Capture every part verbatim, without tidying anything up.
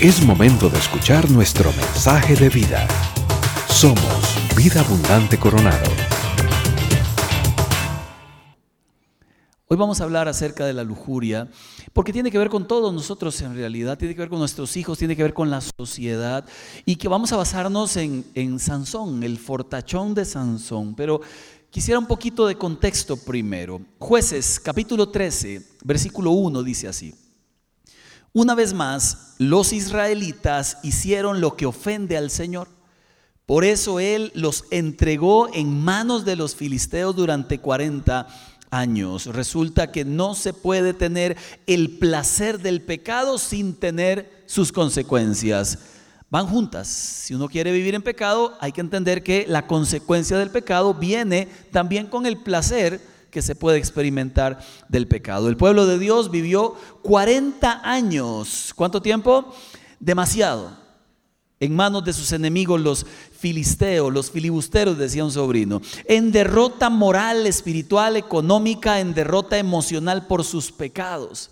Es momento de escuchar nuestro mensaje de vida. Somos Vida Abundante Coronado. Hoy vamos a hablar acerca de la lujuria, porque tiene que ver con todos nosotros en realidad, tiene que ver con nuestros hijos, tiene que ver con la sociedad, y que vamos a basarnos en, en Sansón, el fortachón de Sansón. Pero quisiera un poquito de contexto primero. Jueces, capítulo trece, versículo uno, dice así: Una vez más, los israelitas hicieron lo que ofende al Señor. Por eso Él los entregó en manos de los filisteos durante cuarenta años. Resulta que no se puede tener el placer del pecado sin tener sus consecuencias. Van juntas. Si uno quiere vivir en pecado, hay que entender que la consecuencia del pecado viene también con el placer que se puede experimentar del pecado. El pueblo de Dios vivió cuarenta años. ¿Cuánto tiempo? Demasiado. En manos de sus enemigos, los filisteos, los filibusteros, decía un sobrino. En derrota moral, espiritual, económica, en derrota emocional por sus pecados.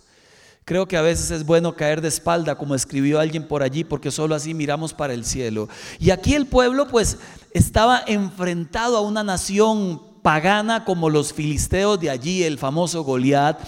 Creo que a veces es bueno caer de espalda, como escribió alguien por allí, porque solo así miramos para el cielo. Y aquí el pueblo pues estaba enfrentado a una nación pagana como los filisteos, de allí el famoso Goliat.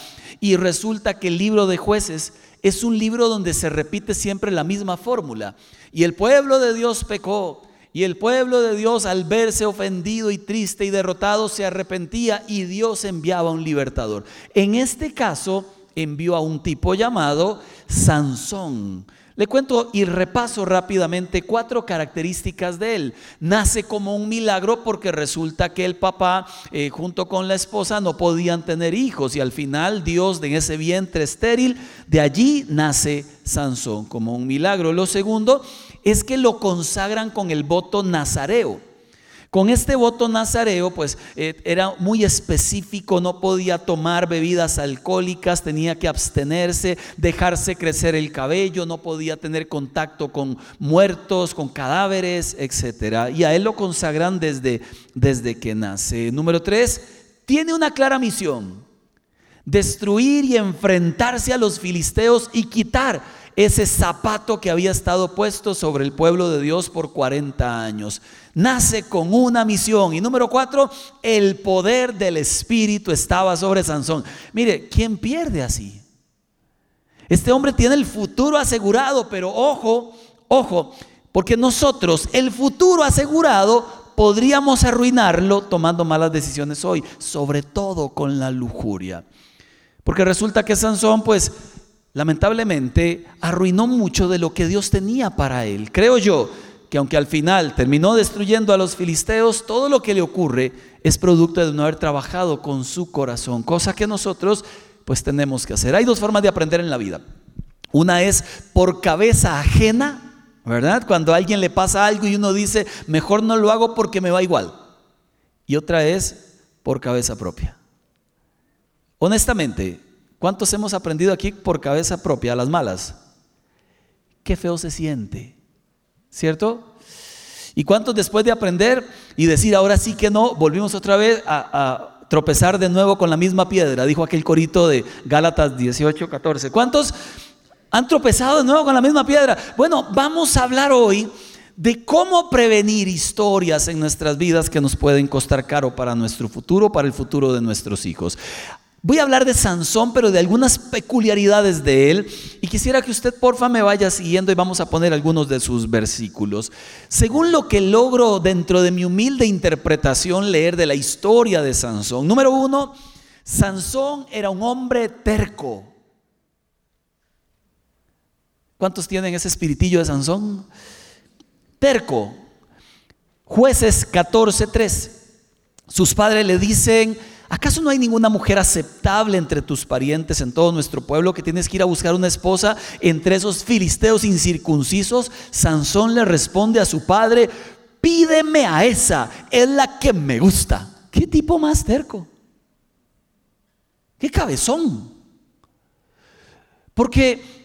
Y resulta que el libro de Jueces es un libro donde se repite siempre la misma fórmula. Y el pueblo de Dios pecó, y el pueblo de Dios, al verse ofendido y triste y derrotado, se arrepentía y Dios enviaba un libertador. En este caso envió a un tipo llamado Sansón. Le cuento y repaso rápidamente cuatro características de él. Nace como un milagro porque resulta que el papá eh, junto con la esposa no podían tener hijos, y al final Dios, de ese vientre estéril, de allí nace Sansón como un milagro. Lo segundo es que lo consagran con el voto nazareo. Con este voto nazareo pues eh, era muy específico, no podía tomar bebidas alcohólicas, tenía que abstenerse, dejarse crecer el cabello, no podía tener contacto con muertos, con cadáveres, etcétera. Y a él lo consagran desde, desde que nace. Número tres, tiene una clara misión: destruir y enfrentarse a los filisteos y quitar ese zapato que había estado puesto sobre el pueblo de Dios por cuarenta años. Nace con una misión. Y número cuatro, el poder del Espíritu estaba sobre Sansón. Mire, ¿quién pierde así? Este hombre tiene el futuro asegurado, pero ojo, ojo, porque nosotros el futuro asegurado podríamos arruinarlo tomando malas decisiones hoy, sobre todo con la lujuria. Porque resulta que Sansón pues lamentablemente arruinó mucho de lo que Dios tenía para él. Creo yo que aunque al final terminó destruyendo a los filisteos, todo lo que le ocurre es producto de no haber trabajado con su corazón, cosa que nosotros pues tenemos que hacer. Hay dos formas de aprender en la vida. Una es por cabeza ajena, ¿verdad? Cuando a alguien le pasa algo y uno dice, mejor no lo hago porque me va igual. Y otra es por cabeza propia. Honestamente, ¿cuántos hemos aprendido aquí por cabeza propia, a las malas? Qué feo se siente, ¿cierto? ¿Y cuántos después de aprender y decir ahora sí que no, volvimos otra vez a, a tropezar de nuevo con la misma piedra? Dijo aquel corito de Gálatas dieciocho catorce. ¿Cuántos han tropezado de nuevo con la misma piedra? Bueno, vamos a hablar hoy de cómo prevenir historias en nuestras vidas que nos pueden costar caro para nuestro futuro, para el futuro de nuestros hijos. Voy a hablar de Sansón, pero de algunas peculiaridades de él, y quisiera que usted porfa me vaya siguiendo, y vamos a poner algunos de sus versículos. Según lo que logro dentro de mi humilde interpretación leer de la historia de Sansón. Número uno, Sansón era un hombre terco. ¿Cuántos tienen ese espiritillo de Sansón? Terco. Jueces catorce tres. Sus padres le dicen: ¿acaso no hay ninguna mujer aceptable entre tus parientes en todo nuestro pueblo que tienes que ir a buscar una esposa entre esos filisteos incircuncisos? Sansón le responde a su padre: pídeme a esa, es la que me gusta. ¿Qué tipo más terco? ¿Qué cabezón? Porque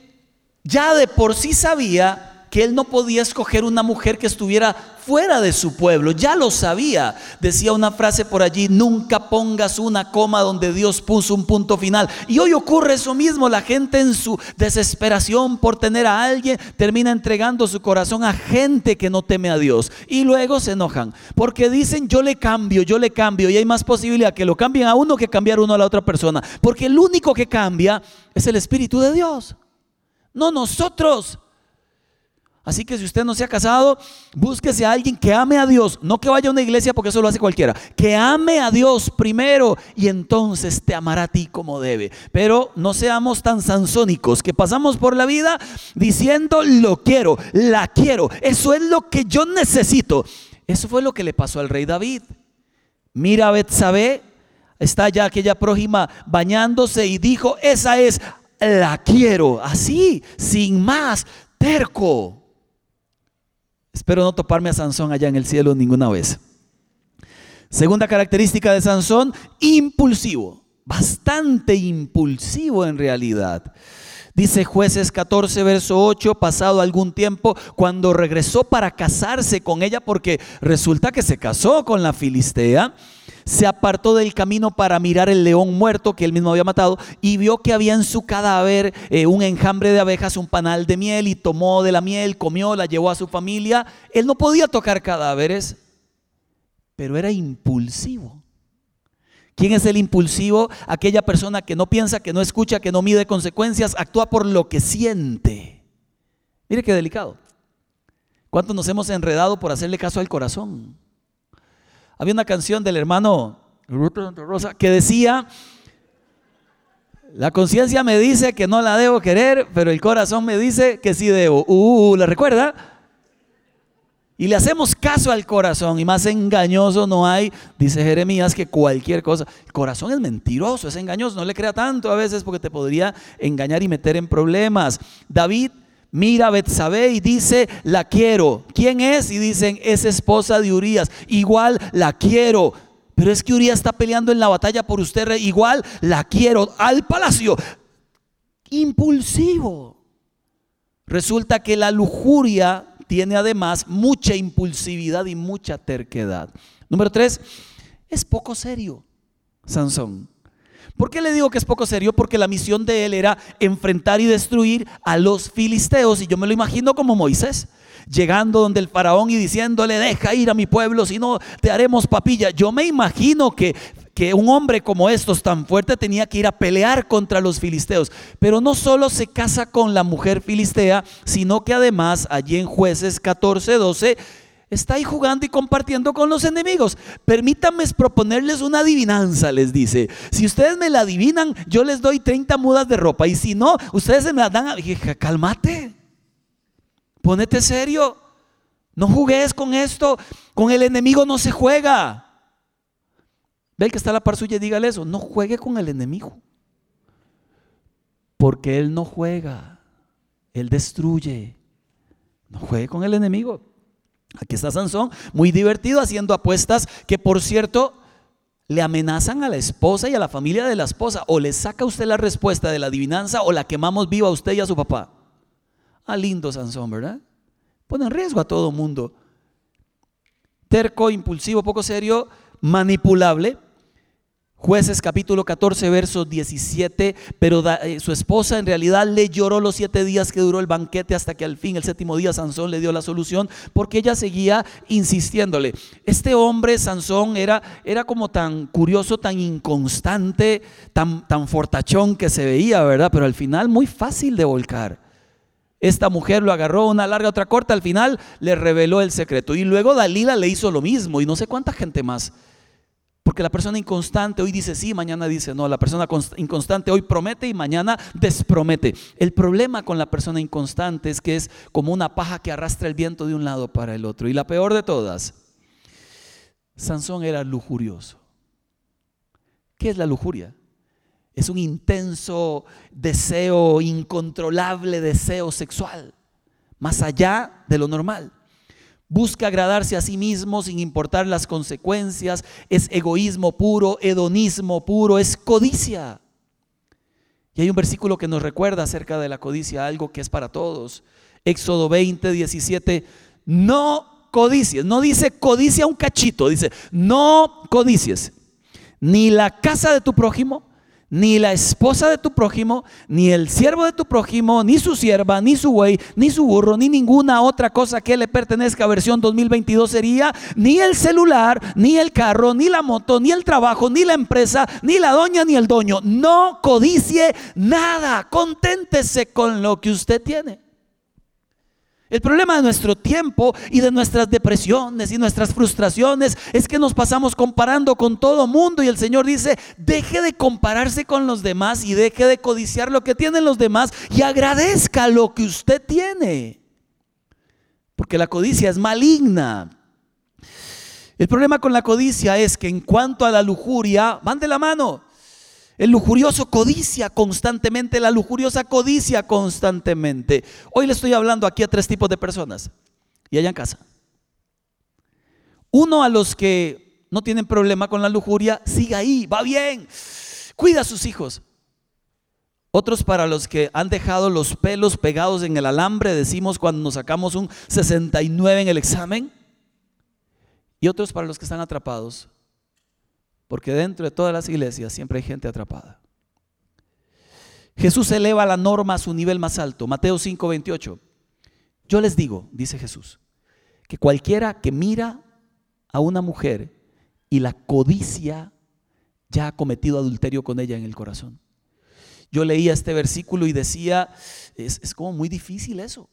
ya de por sí sabía que él no podía escoger una mujer que estuviera fuera de su pueblo. Ya lo sabía. Decía una frase por allí: nunca pongas una coma donde Dios puso un punto final. Y hoy ocurre eso mismo. La gente, en su desesperación por tener a alguien, termina entregando su corazón a gente que no teme a Dios. Y luego se enojan porque dicen: yo le cambio, yo le cambio. Y hay más posibilidad que lo cambien a uno que cambiar uno a la otra persona, porque el único que cambia es el Espíritu de Dios, no nosotros. Así que si usted no se ha casado, búsquese a alguien que ame a Dios, no que vaya a una iglesia, porque eso lo hace cualquiera. Que ame a Dios primero, y entonces te amará a ti como debe. Pero no seamos tan sansónicos que pasamos por la vida diciendo: lo quiero, la quiero, eso es lo que yo necesito. Eso fue lo que le pasó al rey David. Mira a Betsabé, está ya aquella prójima bañándose, y dijo: esa es, la quiero. Así, sin más, terco. Espero no toparme a Sansón allá en el cielo ninguna vez. Segunda característica de Sansón: impulsivo, bastante impulsivo en realidad. Dice Jueces catorce, verso ocho: pasado algún tiempo, cuando regresó para casarse con ella, porque resulta que se casó con la filistea, se apartó del camino para mirar el león muerto que él mismo había matado, y vio que había en su cadáver eh, un enjambre de abejas, un panal de miel, y tomó de la miel, comió, la llevó a su familia. Él no podía tocar cadáveres, pero era impulsivo. ¿Quién es el impulsivo? Aquella persona que no piensa, que no escucha, que no mide consecuencias, actúa por lo que siente. Mire qué delicado. ¿Cuántos nos hemos enredado por hacerle caso al corazón? Había una canción del hermano Rosa que decía: la conciencia me dice que no la debo querer, pero el corazón me dice que sí debo. Uh, ¿la recuerda? Y le hacemos caso al corazón, y más engañoso no hay, dice Jeremías, que cualquier cosa. El corazón es mentiroso, es engañoso, no le crea tanto a veces, porque te podría engañar y meter en problemas. David mira a Betsabé y dice: la quiero. ¿Quién es? Y dicen: es esposa de Urias. Igual, la quiero. Pero es que Urias está peleando en la batalla por usted, rey. Igual, la quiero. Al palacio. Impulsivo. Resulta que la lujuria tiene además mucha impulsividad y mucha terquedad. Número tres, es poco serio Sansón. ¿Por qué le digo que es poco serio? Porque la misión de él era enfrentar y destruir a los filisteos, y yo me lo imagino como Moisés, llegando donde el faraón y diciéndole: deja ir a mi pueblo, si no te haremos papilla. Yo me imagino que, que un hombre como estos tan fuerte tenía que ir a pelear contra los filisteos. Pero no solo se casa con la mujer filistea, sino que además allí en Jueces catorce doce está ahí jugando y compartiendo con los enemigos. Permítanme proponerles una adivinanza, les dice. Si ustedes me la adivinan, yo les doy treinta mudas de ropa, y si no, ustedes se me las dan. A... Cálmate. Ponete serio, no jugues con esto, con el enemigo no se juega. Ve el que está a la par suya y dígale eso: no juegue con el enemigo, porque él no juega, él destruye. No juegue con el enemigo. Aquí está Sansón, muy divertido, haciendo apuestas que, por cierto, le amenazan a la esposa y a la familia de la esposa: o le saca usted la respuesta de la adivinanza, o la quemamos viva a usted y a su papá. Ah, lindo Sansón, ¿verdad? Pone en riesgo a todo mundo. Terco, impulsivo, poco serio, manipulable. Jueces capítulo catorce, verso diecisiete: pero da, eh, su esposa en realidad le lloró los siete días que duró el banquete, hasta que al fin, el séptimo día, Sansón le dio la solución, porque ella seguía insistiéndole. Este hombre Sansón era, era como tan curioso, tan inconstante, tan, tan fortachón que se veía, ¿verdad? Pero al final muy fácil de volcar. Esta mujer lo agarró, una larga, otra corta, al final le reveló el secreto. Y luego Dalila le hizo lo mismo, y no sé cuánta gente más. Porque la persona inconstante hoy dice sí, mañana dice no. La persona inconstante hoy promete y mañana despromete. El problema con la persona inconstante es que es como una paja que arrastra el viento de un lado para el otro. Y la peor de todas, Sansón era lujurioso. ¿Qué es la lujuria? Es un intenso deseo, incontrolable deseo sexual, más allá de lo normal. Busca agradarse a sí mismo sin importar las consecuencias. Es egoísmo puro, hedonismo puro, es codicia. Y hay un versículo que nos recuerda acerca de la codicia, algo que es para todos. Éxodo veinte, diecisiete, no codicies, no dice codicia un cachito, dice no codicies ni la casa de tu prójimo, ni la esposa de tu prójimo, ni el siervo de tu prójimo, ni su sierva, ni su buey, ni su burro, ni ninguna otra cosa que le pertenezca. Versión dos mil veintidós sería ni el celular, ni el carro, ni la moto, ni el trabajo, ni la empresa, ni la doña, ni el dueño. No codicie nada, conténtese con lo que usted tiene. El problema de nuestro tiempo y de nuestras depresiones y nuestras frustraciones es que nos pasamos comparando con todo mundo, y el Señor dice: deje de compararse con los demás y deje de codiciar lo que tienen los demás y agradezca lo que usted tiene, porque la codicia es maligna. El problema con la codicia es que, en cuanto a la lujuria, van de la mano. El lujurioso codicia constantemente, la lujuriosa codicia constantemente. Hoy le estoy hablando aquí a tres tipos de personas, y allá en casa. Uno, a los que no tienen problema con la lujuria, sigue ahí, va bien, cuida a sus hijos. Otros, para los que han dejado los pelos pegados en el alambre, decimos cuando nos sacamos un sesenta y nueve en el examen. Y otros, para los que están atrapados. Porque dentro de todas las iglesias siempre hay gente atrapada. Jesús eleva la norma a su nivel más alto. Mateo cinco, veintiocho. Yo les digo, dice Jesús, que cualquiera que mira a una mujer y la codicia, ya ha cometido adulterio con ella en el corazón. Yo leía este versículo y decía, es, es como muy difícil eso.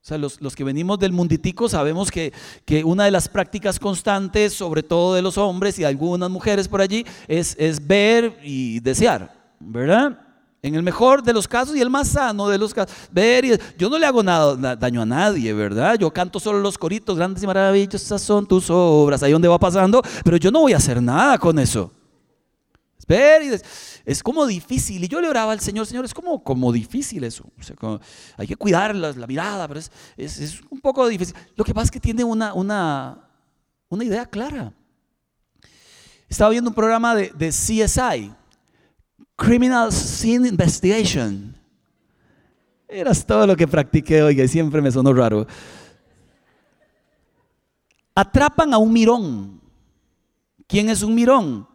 O sea, los, los que venimos del munditico sabemos que, que una de las prácticas constantes, sobre todo de los hombres y algunas mujeres por allí, es, es ver y desear, ¿verdad? En el mejor de los casos y el más sano de los casos, ver y, yo no le hago nada, daño a nadie, ¿verdad? Yo canto solo los coritos, grandes y maravillosas son tus obras, ahí donde va pasando, pero yo no voy a hacer nada con eso. Ver y es como difícil, y yo le oraba al Señor, Señor, es como, como difícil eso, o sea, como, hay que cuidar la, la mirada, pero es, es, es un poco difícil. Lo que pasa es que tiene una, una, una idea clara. Estaba viendo un programa de, de C S I, Criminal Scene Investigation. Eras todo lo que practiqué, oiga, y siempre me sonó raro. Atrapan a un mirón. ¿Quién es un mirón?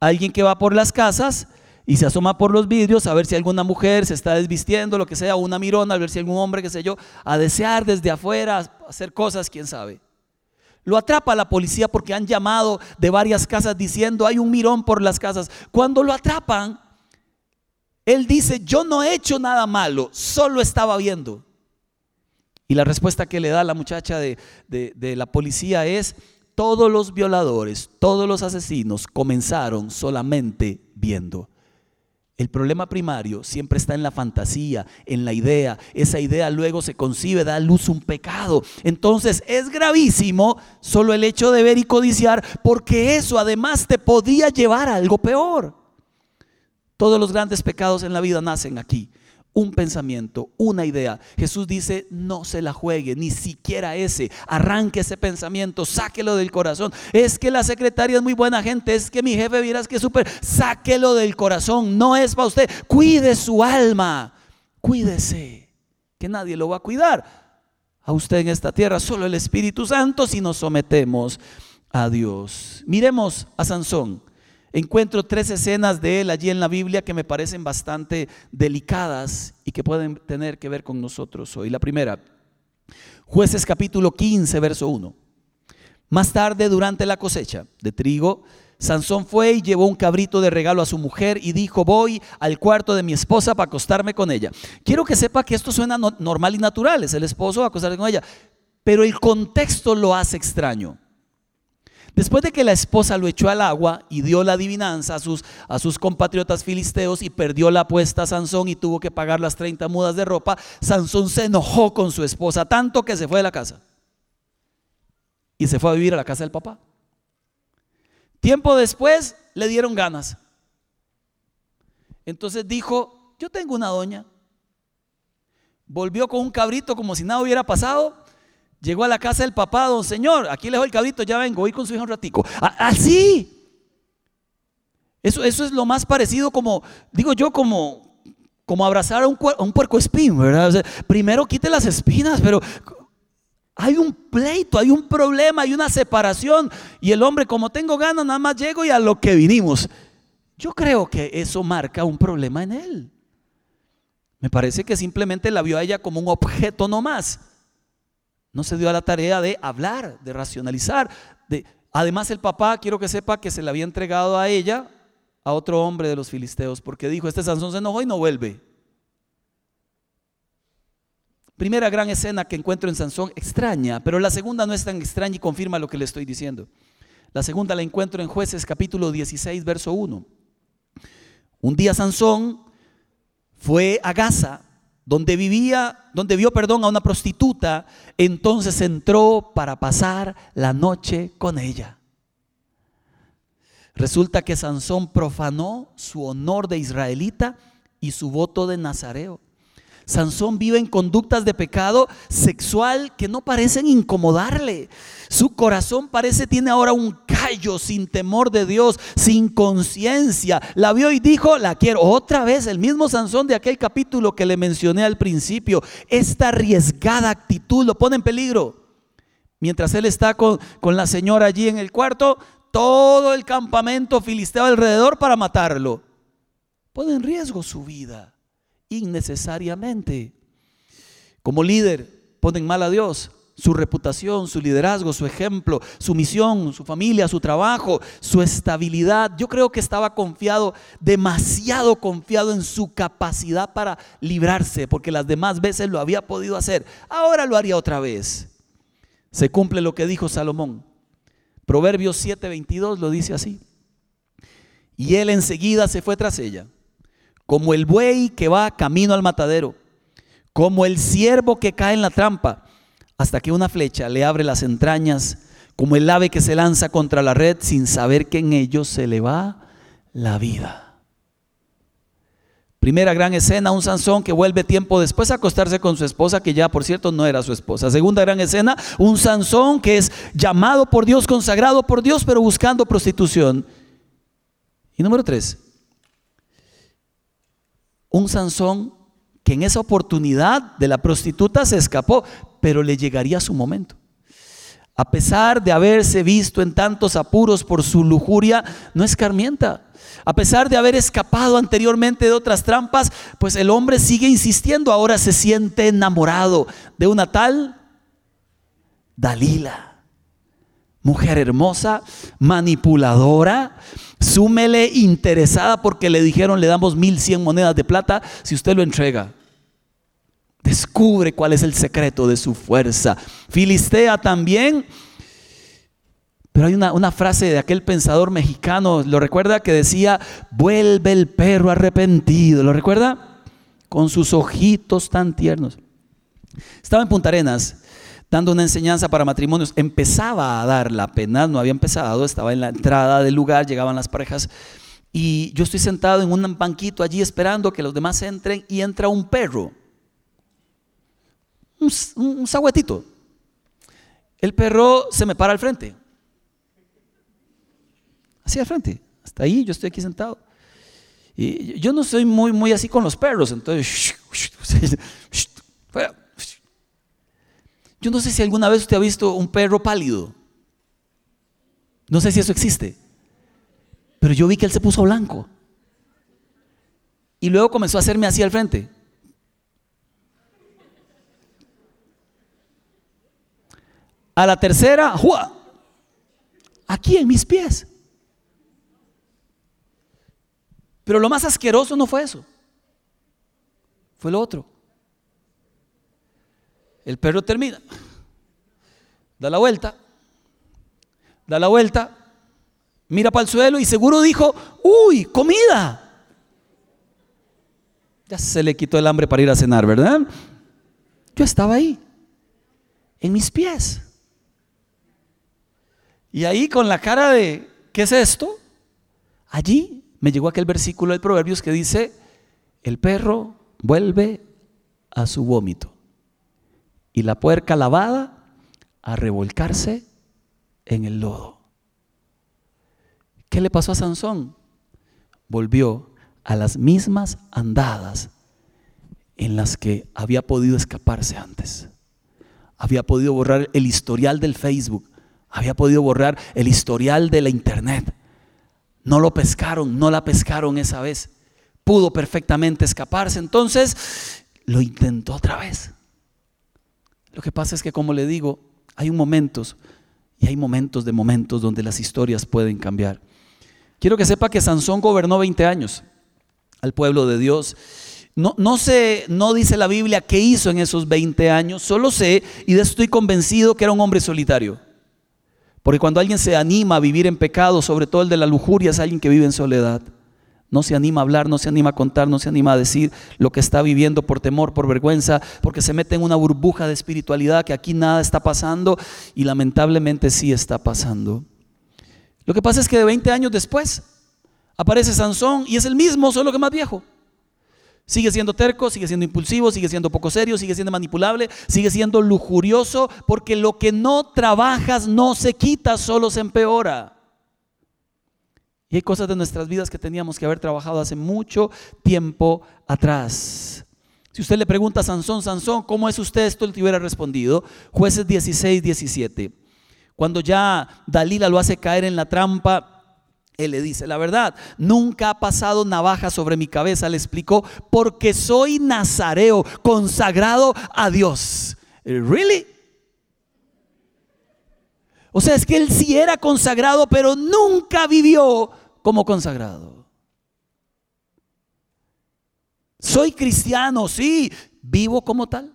Alguien que va por las casas y se asoma por los vidrios a ver si alguna mujer se está desvistiendo, lo que sea, una mirona, a ver si algún hombre, qué sé yo, a desear desde afuera, a hacer cosas, quién sabe. Lo atrapa la policía porque han llamado de varias casas diciendo hay un mirón por las casas. Cuando lo atrapan, él dice: yo no he hecho nada malo, solo estaba viendo. Y la respuesta que le da la muchacha de, de, de la policía es: todos los violadores, todos los asesinos comenzaron solamente viendo. El problema primario siempre está en la fantasía, en la idea. Esa idea luego se concibe, da a luz un pecado. Entonces es gravísimo solo el hecho de ver y codiciar, porque eso además te podía llevar a algo peor. Todos los grandes pecados en la vida nacen aquí. Un pensamiento, una idea. Jesús dice: no se la juegue, ni siquiera ese. Arranque ese pensamiento, sáquelo del corazón. Es que la secretaria es muy buena gente, es que mi jefe, vieras que súper. Sáquelo del corazón, no es para usted. Cuide su alma, cuídese, que nadie lo va a cuidar a usted en esta tierra, solo el Espíritu Santo, si nos sometemos a Dios. Miremos a Sansón. Encuentro tres escenas de él allí en la Biblia que me parecen bastante delicadas y que pueden tener que ver con nosotros hoy. La primera, Jueces capítulo quince, verso uno. Más tarde, durante la cosecha de trigo, Sansón fue y llevó un cabrito de regalo a su mujer y dijo: voy al cuarto de mi esposa para acostarme con ella. Quiero que sepa que esto suena normal y natural, es el esposo va a acostarse con ella, pero el contexto lo hace extraño. Después de que la esposa lo echó al agua y dio la adivinanza a sus, a sus compatriotas filisteos y perdió la apuesta a Sansón y tuvo que pagar las treinta mudas de ropa, Sansón se enojó con su esposa tanto que se fue de la casa y se fue a vivir a la casa del papá. Tiempo después le dieron ganas. Entonces dijo: yo tengo una doña. Volvió con un cabrito como si nada hubiera pasado. Llegó a la casa del papá: don señor, aquí le dejo el cabrito, ya vengo, voy con su hijo un ratico. Así. Eso, eso es lo más parecido, como digo yo, como, como abrazar a un, a un puercoespín, ¿verdad? O sea, primero quite las espinas, pero hay un pleito, hay un problema, hay una separación, y el hombre, como tengo ganas, nada más llego y a lo que vinimos. Yo creo que eso marca un problema en él. Me parece que simplemente la vio a ella como un objeto nomás. No se dio a la tarea de hablar, de racionalizar. De... Además, el papá, quiero que sepa que se la había entregado a ella a otro hombre de los filisteos, porque dijo: este Sansón se enojó y no vuelve. Primera gran escena que encuentro en Sansón, extraña, pero la segunda no es tan extraña y confirma lo que le estoy diciendo. La segunda la encuentro en Jueces capítulo dieciséis verso uno. Un día Sansón fue a Gaza, donde vivía, donde vio, perdón, a una prostituta. Entonces entró para pasar la noche con ella. Resulta que Sansón profanó su honor de israelita y su voto de nazareo. Sansón vive en conductas de pecado sexual que no parecen incomodarle. Su corazón parece tiene ahora un callo, sin temor de Dios, sin conciencia. La vio y dijo: la quiero. Otra vez el mismo Sansón de aquel capítulo que le mencioné al principio. Esta arriesgada actitud lo pone en peligro. Mientras él está con, con la señora allí en el cuarto, todo el campamento filisteo alrededor para matarlo. Pone en riesgo su vida innecesariamente. Como líder ponen mal a Dios, su reputación, su liderazgo, su ejemplo, su misión, su familia, su trabajo, su estabilidad. Yo creo que estaba confiado, demasiado confiado en su capacidad para librarse, porque las demás veces lo había podido hacer. Ahora lo haría otra vez. Se cumple lo que dijo Salomón. Proverbios siete veintidós lo dice así: y él enseguida se fue tras ella, como el buey que va camino al matadero, como el ciervo que cae en la trampa, hasta que una flecha le abre las entrañas, como el ave que se lanza contra la red sin saber que en ello se le va la vida. Primera gran escena, un Sansón que vuelve tiempo después a acostarse con su esposa, que ya por cierto no era su esposa. Segunda gran escena, un Sansón que es llamado por Dios, consagrado por Dios, pero buscando prostitución. Y número tres, un Sansón que en esa oportunidad de la prostituta se escapó, pero le llegaría su momento. A pesar de haberse visto en tantos apuros por su lujuria, no escarmienta. A pesar de haber escapado anteriormente de otras trampas, pues el hombre sigue insistiendo. Ahora se siente enamorado de una tal Dalila. Mujer hermosa, manipuladora, súmele interesada, porque le dijeron: le damos mil cien monedas de plata si usted lo entrega. Descubre cuál es el secreto de su fuerza. Filistea también. Pero hay una, una frase de aquel pensador mexicano, ¿lo recuerda? Que decía: vuelve el perro arrepentido. ¿Lo recuerda? Con sus ojitos tan tiernos. Estaba en Punta Arenas dando una enseñanza para matrimonios. Empezaba a darla, apenas no había empezado, estaba en la entrada del lugar, llegaban las parejas, y yo estoy sentado en un banquito allí esperando que los demás entren, y entra un perro, un, un sahuetito. El perro se me para al frente, así al frente, hasta ahí. Yo estoy aquí sentado, y yo no soy muy, muy así con los perros, entonces shush, shush, fuera. Yo no sé si alguna vez usted ha visto un perro pálido. No sé si eso existe. Pero yo vi que él se puso blanco. Y luego comenzó a hacerme así al frente. A la tercera, ¡jua!, aquí en mis pies. Pero lo más asqueroso no fue eso. Fue lo otro. El perro termina, da la vuelta, da la vuelta, mira para el suelo y seguro dijo: uy, comida. Ya se le quitó el hambre para ir a cenar, ¿verdad? Yo estaba ahí, en mis pies. Y ahí con la cara de: ¿qué es esto? Allí me llegó aquel versículo de Proverbios que dice: el perro vuelve a su vómito, y la puerca lavada a revolcarse en el lodo. ¿Qué le pasó a Sansón? Volvió a las mismas andadas en las que había podido escaparse antes. Había podido borrar el historial del Facebook, había podido borrar el historial de la internet. No lo pescaron, no la pescaron esa vez. Pudo perfectamente escaparse, entonces lo intentó otra vez. Lo que pasa es que, como le digo, hay momentos y hay momentos de momentos donde las historias pueden cambiar. Quiero que sepa que Sansón gobernó veinte años al pueblo de Dios. No, no sé, no dice la Biblia qué hizo en esos veinte años, solo sé, y de eso estoy convencido, que era un hombre solitario. Porque cuando alguien se anima a vivir en pecado, sobre todo el de la lujuria, es alguien que vive en soledad. No se anima a hablar, no se anima a contar, no se anima a decir lo que está viviendo por temor, por vergüenza, porque se mete en una burbuja de espiritualidad que aquí nada está pasando, y lamentablemente sí está pasando. Lo que pasa es que de veinte años después aparece Sansón y es el mismo, solo que más viejo. Sigue siendo terco, sigue siendo impulsivo, sigue siendo poco serio, sigue siendo manipulable, sigue siendo lujurioso, porque lo que no trabajas no se quita, solo se empeora. Y hay cosas de nuestras vidas que teníamos que haber trabajado hace mucho tiempo atrás. Si usted le pregunta a Sansón, Sansón, ¿cómo es usted? Esto le hubiera respondido. Jueces dieciséis, diecisiete. Cuando ya Dalila lo hace caer en la trampa, él le dice: la verdad, nunca ha pasado navaja sobre mi cabeza, le explicó, porque soy nazareo, consagrado a Dios. ¿Really? O sea, es que él sí era consagrado, pero nunca vivió como consagrado. Soy cristiano, sí, vivo como tal.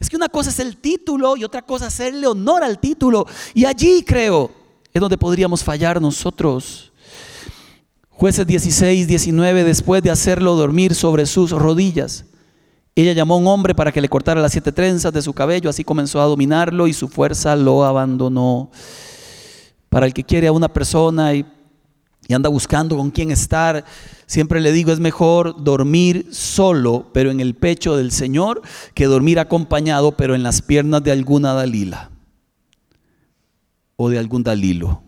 Es que una cosa es el título y otra cosa es hacerle honor al título, y allí creo es donde podríamos fallar nosotros. Jueces dieciséis, diecinueve. Después de hacerlo dormir sobre sus rodillas, ella llamó a un hombre para que le cortara las siete trenzas de su cabello. Así comenzó a dominarlo y su fuerza lo abandonó. Para el que quiere a una persona y, y anda buscando con quién estar, siempre le digo, es mejor dormir solo pero en el pecho del Señor, que dormir acompañado pero en las piernas de alguna Dalila o de algún Dalilo.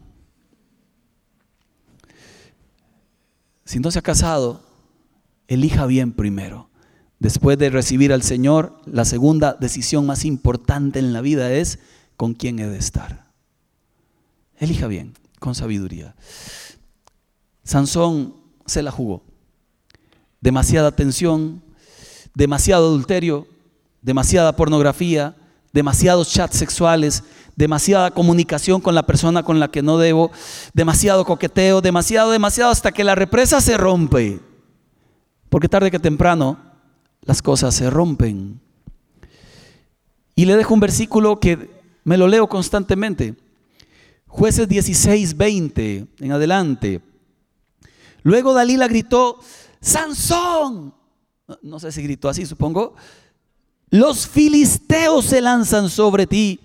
Si no se ha casado, elija bien primero. Después de recibir al Señor, la segunda decisión más importante en la vida es con quién he de estar. Elija bien, con sabiduría. Sansón se la jugó. Demasiada tensión, demasiado adulterio, demasiada pornografía, demasiados chats sexuales, demasiada comunicación con la persona con la que no debo, demasiado coqueteo, demasiado, demasiado, hasta que la represa se rompe. Porque tarde que temprano las cosas se rompen. Y le dejo un versículo que me lo leo constantemente. Jueces dieciséis, veinte en adelante. Luego Dalila gritó: Sansón. No sé si gritó así, supongo. Los filisteos se lanzan sobre ti.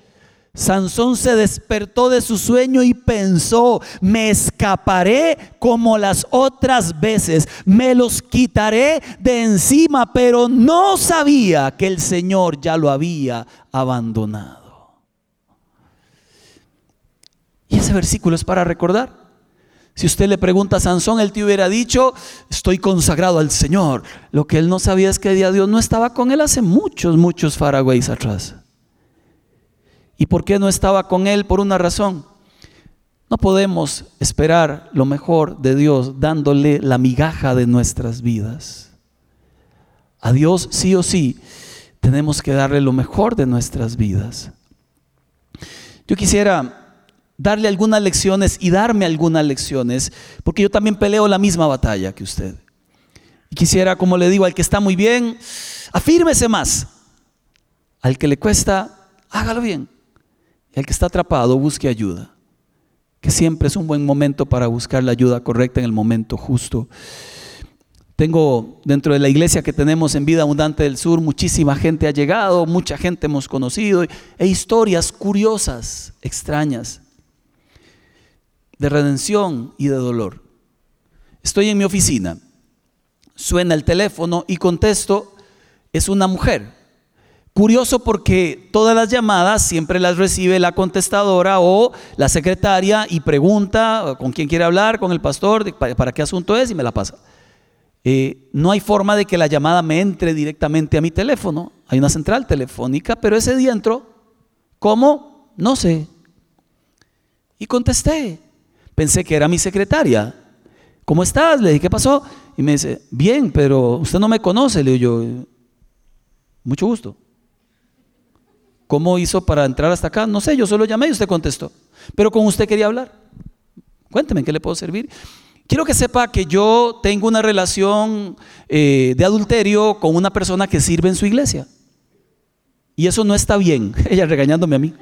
Sansón se despertó de su sueño y pensó: me escaparé como las otras veces, me los quitaré de encima, pero no sabía que el Señor ya lo había abandonado. Y ese versículo es para recordar. Si usted le pregunta a Sansón, él te hubiera dicho: estoy consagrado al Señor. Lo que él no sabía es que Dios no estaba con él hace muchos, muchos faragüeys atrás. ¿Y por qué no estaba con él? Por una razón. No podemos esperar lo mejor de Dios dándole la migaja de nuestras vidas. A Dios sí o sí tenemos que darle lo mejor de nuestras vidas. Yo quisiera darle algunas lecciones y darme algunas lecciones, porque yo también peleo la misma batalla que usted. Y quisiera, como le digo, al que está muy bien, afírmese más. Al que le cuesta, hágalo bien. El que está atrapado, busque ayuda, que siempre es un buen momento para buscar la ayuda correcta en el momento justo. Tengo dentro de la iglesia que tenemos en Vida Abundante del Sur, muchísima gente ha llegado, mucha gente hemos conocido, e historias curiosas, extrañas, de redención y de dolor. Estoy en mi oficina, suena el teléfono y contesto, es una mujer. Curioso porque todas las llamadas siempre las recibe la contestadora o la secretaria y pregunta con quién quiere hablar, con el pastor, para qué asunto es, y me la pasa. Eh, no hay forma de que la llamada me entre directamente a mi teléfono. Hay una central telefónica, pero ese día entró. ¿Cómo? No sé. Y contesté. Pensé que era mi secretaria. ¿Cómo estás? Le dije, ¿qué pasó? Y me dice, bien, pero usted no me conoce. Le digo yo, mucho gusto. ¿Cómo hizo para entrar hasta acá? No sé, yo solo llamé y usted contestó. Pero con usted quería hablar. Cuénteme, ¿en qué le puedo servir? Quiero que sepa que yo tengo una relación eh, de adulterio con una persona que sirve en su iglesia. Y eso no está bien. Ella regañándome a mí.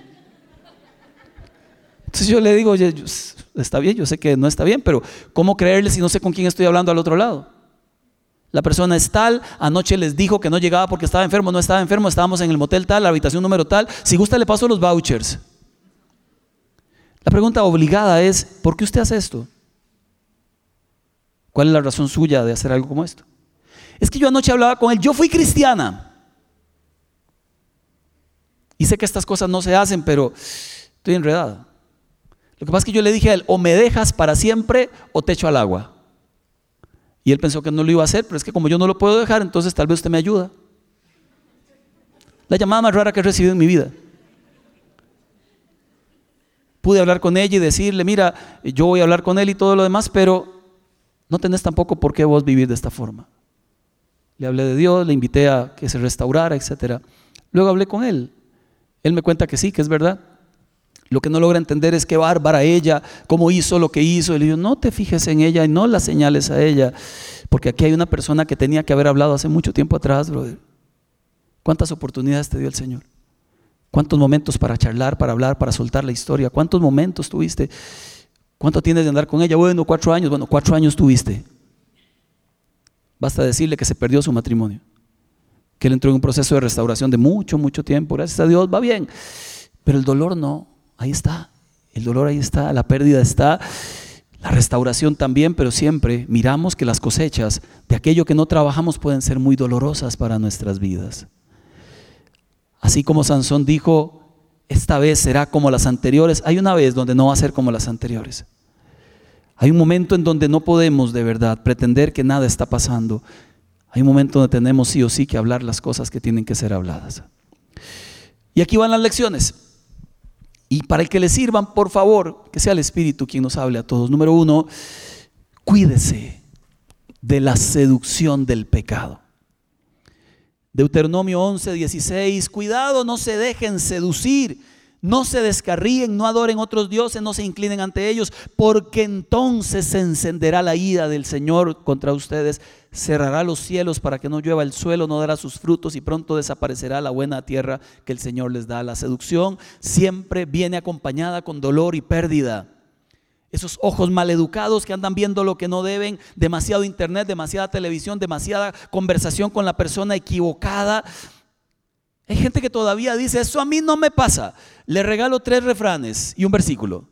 Entonces yo le digo, oye, está bien, yo sé que no está bien, pero ¿cómo creerle si no sé con quién estoy hablando al otro lado? La persona es tal, anoche les dijo que no llegaba porque estaba enfermo, no estaba enfermo, estábamos en el motel tal, la habitación número tal, si gusta le paso los vouchers. La pregunta obligada es, ¿por qué usted hace esto? ¿Cuál es la razón suya de hacer algo como esto? Es que yo anoche hablaba con él, yo fui cristiana. Y sé que estas cosas no se hacen, pero estoy enredada. Lo que pasa es que yo le dije a él, o me dejas para siempre o te echo al agua. Y él pensó que no lo iba a hacer, pero es que como yo no lo puedo dejar, entonces tal vez usted me ayuda. La llamada más rara que he recibido en mi vida. Pude hablar con ella y decirle, mira, yo voy a hablar con él y todo lo demás, pero no tenés tampoco por qué vos vivir de esta forma. Le hablé de Dios, le invité a que se restaurara, etcétera. Luego hablé con él. Él me cuenta que sí, que es verdad. Lo que no logra entender es qué bárbara ella, cómo hizo lo que hizo. Y le digo, no te fijes en ella y no la señales a ella, porque aquí hay una persona que tenía que haber hablado hace mucho tiempo atrás, brother. ¿Cuántas oportunidades te dio el Señor? ¿Cuántos momentos para charlar, para hablar, para soltar la historia? ¿Cuántos momentos tuviste? ¿Cuánto tienes de andar con ella? Bueno, cuatro años. Bueno, cuatro años tuviste. Basta decirle que se perdió su matrimonio, que él entró en un proceso de restauración de mucho, mucho tiempo. Gracias a Dios, va bien. Pero el dolor no. Ahí está, el dolor ahí está, la pérdida está, la restauración también, pero siempre miramos que las cosechas de aquello que no trabajamos pueden ser muy dolorosas para nuestras vidas. Así como Sansón dijo, esta vez será como las anteriores. Hay una vez donde no va a ser como las anteriores. Hay un momento en donde no podemos de verdad pretender que nada está pasando. Hay un momento donde tenemos sí o sí que hablar las cosas que tienen que ser habladas. Y aquí van las lecciones. Y para el que le sirvan, por favor, que sea el Espíritu quien nos hable a todos. Número uno, cuídese de la seducción del pecado. Deuteronomio once, dieciséis, cuidado, no se dejen seducir, no se descarríen, no adoren otros dioses, no se inclinen ante ellos, porque entonces se encenderá la ira del Señor contra ustedes, cerrará los cielos para que no llueva el suelo, no dará sus frutos y pronto desaparecerá la buena tierra que el Señor les da. La seducción siempre viene acompañada con dolor y pérdida. Esos ojos maleducados que andan viendo lo que no deben, demasiado internet, demasiada televisión, demasiada conversación con la persona equivocada. Hay gente que todavía dice, eso a mí no me pasa. Le regalo tres refranes y un versículo.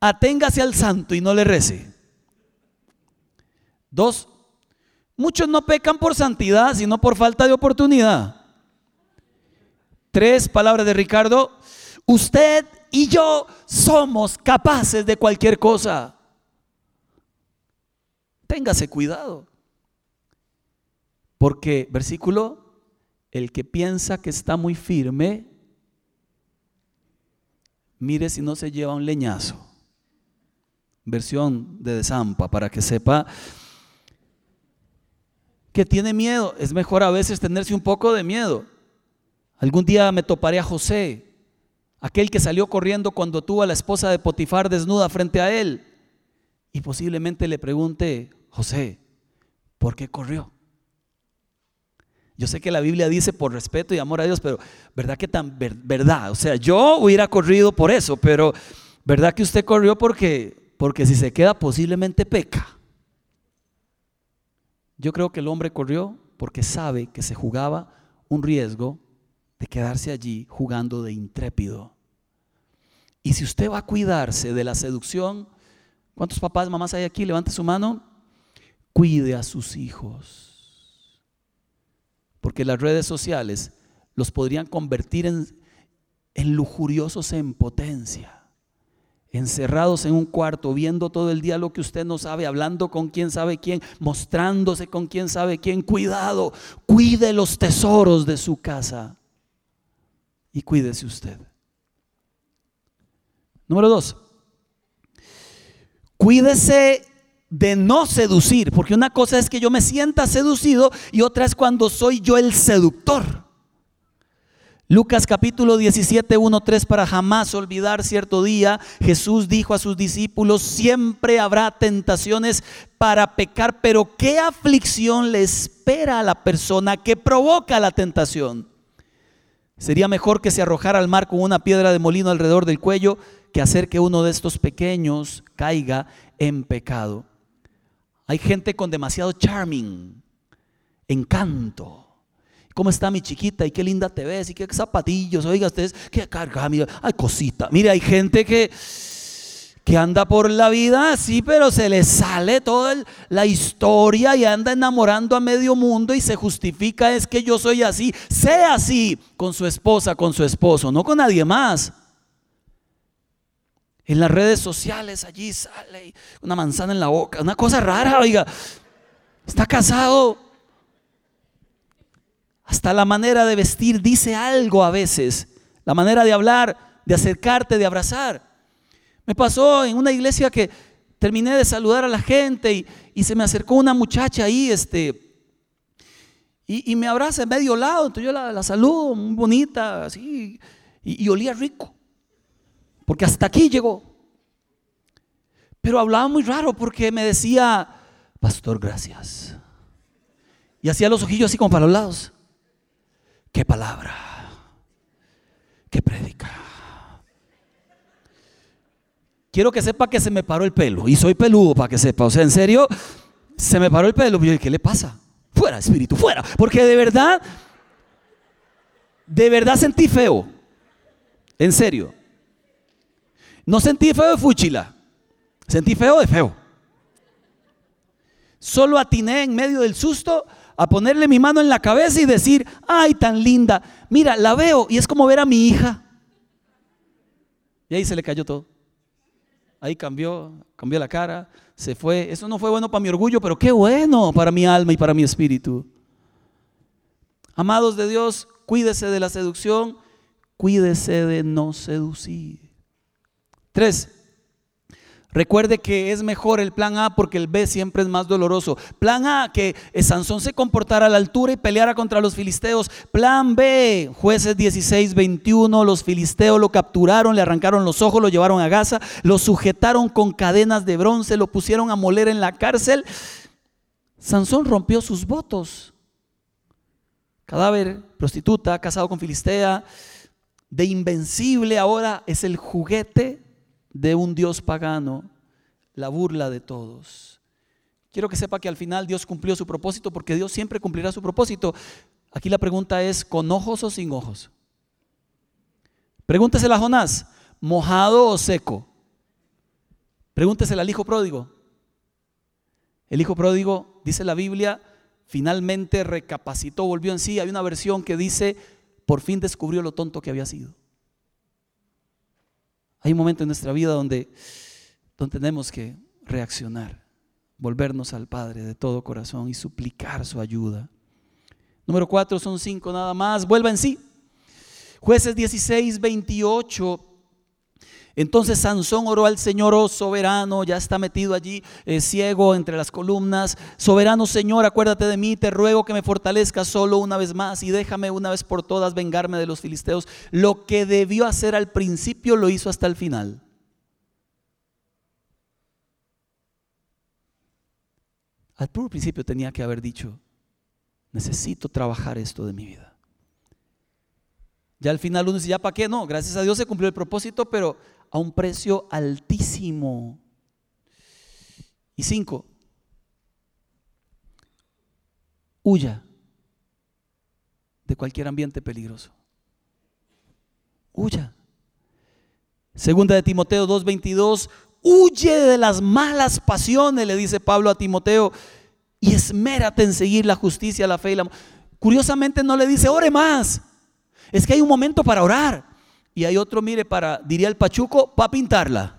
Aténgase al santo y no le rece. Dos, muchos no pecan por santidad, sino por falta de oportunidad. Tres, palabras de Ricardo, usted y yo somos capaces de cualquier cosa. Téngase cuidado. Porque, versículo, el que piensa que está muy firme, mire si no se lleva un leñazo. Versión de Desampa, para que sepa que tiene miedo. Es mejor a veces tenerse un poco de miedo. Algún día me toparé a José, aquel que salió corriendo cuando tuvo a la esposa de Potifar desnuda frente a él. Y posiblemente le pregunte, José, ¿por qué corrió? Yo sé que la Biblia dice por respeto y amor a Dios, pero ¿verdad que tan ver, verdad? O sea, yo hubiera corrido por eso, pero ¿verdad que usted corrió porque, porque si se queda posiblemente peca? Yo creo que el hombre corrió porque sabe que se jugaba un riesgo de quedarse allí jugando de intrépido. Y si usted va a cuidarse de la seducción, ¿cuántos papás, mamás hay aquí? Levante su mano. Cuide a sus hijos, porque las redes sociales los podrían convertir en, en lujuriosos en potencia. encerrados en un cuarto, viendo todo el día lo que usted no sabe, hablando con quién sabe quién, mostrándose con quién sabe quién. Cuidado, cuide los tesoros de su casa y cuídese usted. Número dos, cuídese de no seducir, porque una cosa es que yo me sienta seducido y otra es cuando soy yo el seductor. Lucas capítulo diecisiete, uno, tres, para jamás olvidar cierto día, Jesús dijo a sus discípulos: siempre habrá tentaciones para pecar, pero ¿qué aflicción le espera a la persona que provoca la tentación? Sería mejor que se arrojara al mar con una piedra de molino alrededor del cuello que hacer que uno de estos pequeños caiga en pecado. Hay gente con demasiado charming, encanto. ¿Cómo está mi chiquita? ¿Y qué linda te ves? ¿Y qué zapatillos? Oiga, ustedes, qué carga, mira, ay, cosita. Mire, hay gente que, que anda por la vida así, pero se le sale toda el, la historia y anda enamorando a medio mundo y se justifica: es que yo soy así. Sea así con su esposa, con su esposo, no con nadie más. En las redes sociales allí sale una manzana en la boca, una cosa rara, oiga, está casado. Hasta la manera de vestir dice algo a veces, la manera de hablar, de acercarte, de abrazar. Me pasó en una iglesia que terminé de saludar a la gente y, y se me acercó una muchacha ahí este, y, y me abraza en medio lado. Entonces yo la, la saludo, muy bonita, así, y, y olía rico, porque hasta aquí llegó. Pero hablaba muy raro porque me decía: pastor, gracias. Y hacía los ojillos así como para los lados. Qué palabra, qué predica. Quiero que sepa que se me paró el pelo, y soy peludo para que sepa, o sea, en serio, se me paró el pelo. ¿Qué le pasa? Fuera, espíritu, fuera, porque de verdad, de verdad sentí feo, en serio. No sentí feo de fúchila, sentí feo de feo. Solo atiné en medio del susto a ponerle mi mano en la cabeza y decir: ay, tan linda, mira, la veo y es como ver a mi hija. Y ahí se le cayó todo. Ahí cambió, cambió la cara, se fue. Eso no fue bueno para mi orgullo, pero qué bueno para mi alma y para mi espíritu. Amados de Dios, cuídese de la seducción, cuídese de no seducir. Tres, recuerde que es mejor el plan A porque el B siempre es más doloroso. Plan A, que Sansón se comportara a la altura y peleara contra los filisteos. Plan B, Jueces dieciséis, veintiuno, los filisteos lo capturaron, le arrancaron los ojos, lo llevaron a Gaza, lo sujetaron con cadenas de bronce, lo pusieron a moler en la cárcel. Sansón rompió sus votos. Cadáver, prostituta, casado con filistea, de invencible ahora es el juguete de un Dios pagano, la burla de todos. Quiero que sepa que al final Dios cumplió su propósito, porque Dios siempre cumplirá su propósito. Aquí la pregunta es: ¿con ojos o sin ojos? Pregúntesela a Jonás: ¿mojado o seco? Pregúntesela al hijo pródigo. El hijo pródigo, dice la Biblia, finalmente recapacitó, volvió en sí. Hay una versión que dice: por fin descubrió lo tonto que había sido. Hay un momento en nuestra vida donde, donde tenemos que reaccionar, volvernos al Padre de todo corazón y suplicar su ayuda. Número cuatro, son cinco nada más. Vuelva en sí. Jueces dieciséis, veintiocho. Entonces Sansón oró al Señor: oh soberano, ya está metido allí, eh, ciego entre las columnas. Soberano Señor, acuérdate de mí, te ruego que me fortalezcas solo una vez más y déjame una vez por todas vengarme de los filisteos. Lo que debió hacer al principio lo hizo hasta el final. Al puro principio tenía que haber dicho: necesito trabajar esto de mi vida. Ya al final uno dice: ¿ya para qué? No, gracias a Dios se cumplió el propósito, pero a un precio altísimo. Y cinco, huya de cualquier ambiente peligroso. Huya. Segunda de Timoteo dos, veintidós, huye de las malas pasiones, le dice Pablo a Timoteo, y esmérate en seguir la justicia, la fe y la... Curiosamente no le dice: ore más. Es que hay un momento para orar y hay otro, mire, para, diría el pachuco, para pintarla.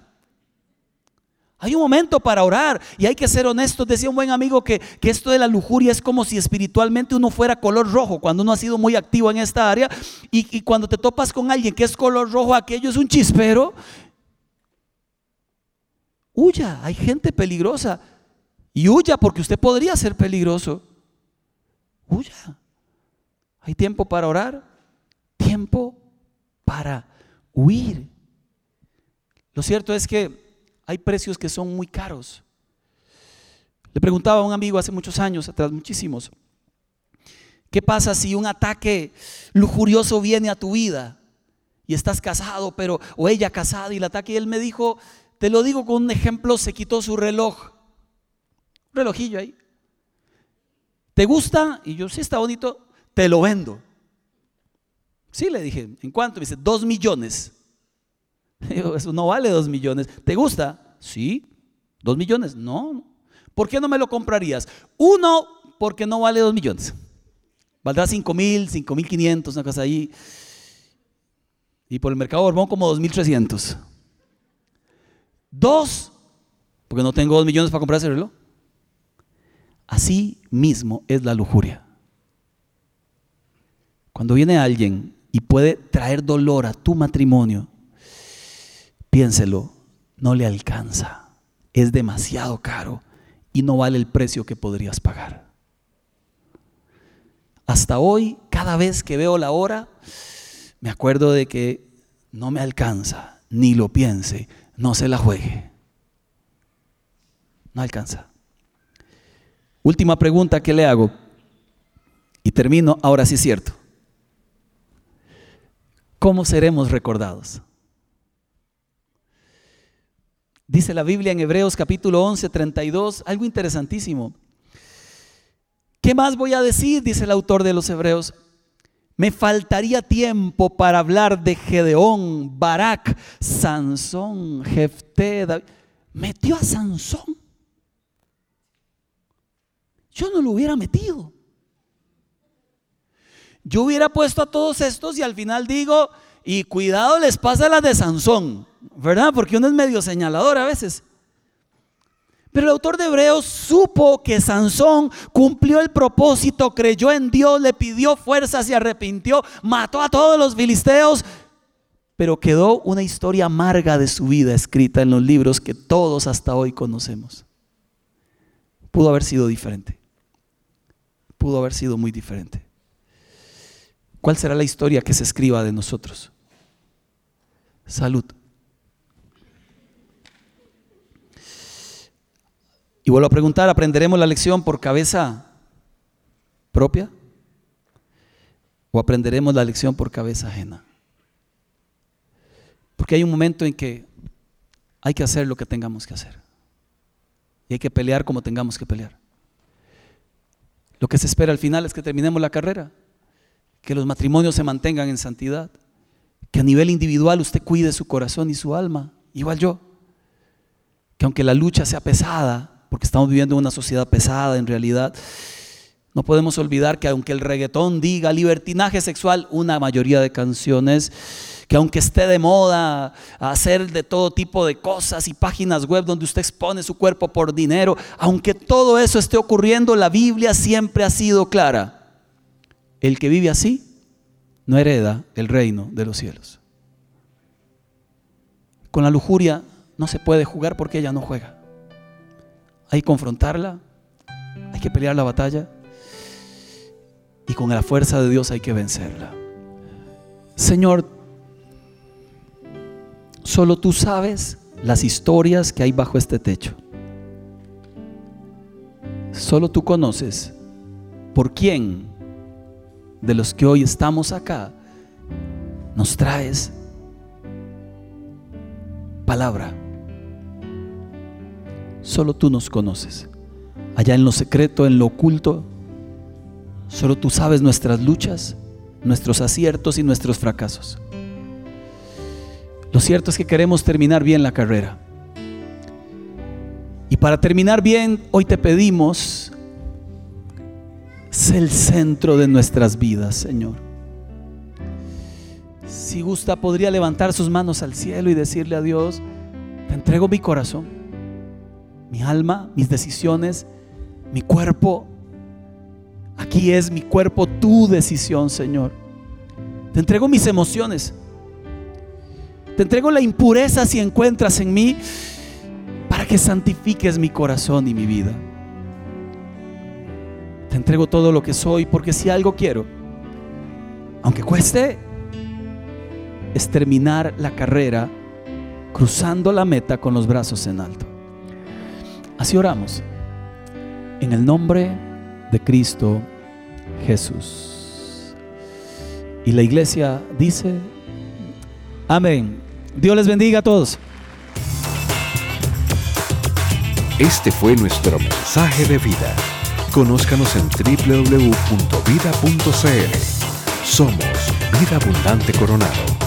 Hay un momento para orar y hay que ser honestos. Decía un buen amigo que, que esto de la lujuria es como si espiritualmente uno fuera color rojo, cuando uno ha sido muy activo en esta área, y, y cuando te topas con alguien que es color rojo, aquello es un chispero. Huya, hay gente peligrosa, y huya, porque usted podría ser peligroso. Huya. Hay tiempo para orar, tiempo para huir. Lo cierto es que hay precios que son muy caros. Le preguntaba a un amigo hace muchos años atrás, muchísimos, ¿qué pasa si un ataque lujurioso viene a tu vida y estás casado, pero, o ella casada, y el ataque? Y él me dijo, te lo digo con un ejemplo, se quitó su reloj, un relojillo ahí. ¿Te gusta? Y yo, sí, está bonito, te lo vendo. Sí, le dije, ¿en cuánto? Me dice, dos millones. Eso no vale dos millones. ¿Te gusta? Sí. ¿Dos millones? No. ¿Por qué no me lo comprarías? Uno, porque no vale dos millones. Valdrá cinco mil, cinco mil quinientos, una cosa ahí. Y por el mercado Borbón como dos mil trescientos. Dos, porque no tengo dos millones para comprar ese reloj. Así mismo es la lujuria. Cuando viene alguien y puede traer dolor a tu matrimonio, piénselo, no le alcanza, es demasiado caro y no vale el precio que podrías pagar. Hasta hoy, cada vez que veo la hora, me acuerdo de que no me alcanza, ni lo piense, no se la juegue. No alcanza. Última pregunta que le hago y termino, ahora sí es cierto. ¿Cómo seremos recordados? Dice la Biblia en Hebreos capítulo once, treinta y dos, algo interesantísimo. ¿Qué más voy a decir? Dice el autor de los Hebreos. Me faltaría tiempo para hablar de Gedeón, Barak, Sansón, Jefté, David. Metió a Sansón. Yo no lo hubiera metido. Yo hubiera puesto a todos estos y al final digo, y cuidado les pasa las de Sansón, ¿verdad? Porque uno es medio señalador a veces. Pero el autor de Hebreos supo que Sansón cumplió el propósito, creyó en Dios, le pidió fuerza, se arrepintió, mató a todos los filisteos, pero quedó una historia amarga de su vida escrita en los libros que todos hasta hoy conocemos. Pudo haber sido diferente. Pudo haber sido muy diferente. ¿Cuál será la historia que se escriba de nosotros? Salud. Y vuelvo a preguntar, ¿aprenderemos la lección por cabeza propia? ¿O aprenderemos la lección por cabeza ajena? Porque hay un momento en que hay que hacer lo que tengamos que hacer. Y hay que pelear como tengamos que pelear. Lo que se espera al final es que terminemos la carrera, que los matrimonios se mantengan en santidad, que a nivel individual usted cuide su corazón y su alma, igual yo. Que aunque la lucha sea pesada, porque estamos viviendo en una sociedad pesada en realidad, no podemos olvidar que aunque el reggaetón diga libertinaje sexual, una mayoría de canciones, que aunque esté de moda hacer de todo tipo de cosas y páginas web donde usted expone su cuerpo por dinero, aunque todo eso esté ocurriendo, la Biblia siempre ha sido clara. El que vive así no hereda el reino de los cielos. Con la lujuria no se puede jugar porque ella no juega. Hay que confrontarla, hay que pelear la batalla y con la fuerza de Dios hay que vencerla. Señor, solo tú sabes las historias que hay bajo este techo. Solo tú conoces por quién de los que hoy estamos acá nos traes palabra. Solo tú nos conoces, allá en lo secreto, en lo oculto. Solo tú sabes nuestras luchas, nuestros aciertos y nuestros fracasos. Lo cierto es que queremos terminar bien la carrera. Y para terminar bien, hoy te pedimos, sé el centro de nuestras vidas, Señor. Si gusta, podría levantar sus manos al cielo y decirle a Dios, te entrego mi corazón. mi alma, mis decisiones, mi cuerpo. Aquí es mi cuerpo, tu decisión, Señor. Te entrego mis emociones. Te entrego la impureza si encuentras en mí, para que santifiques mi corazón y mi vida. Te entrego todo lo que soy, porque si algo quiero, aunque cueste, es terminar la carrera cruzando la meta con los brazos en alto. Así oramos, en el nombre de Cristo Jesús. Y la iglesia dice: amén. Dios les bendiga a todos. Este fue nuestro mensaje de vida. Conózcanos en doble u doble u doble u punto vida punto c l. Somos Vida Abundante Coronado.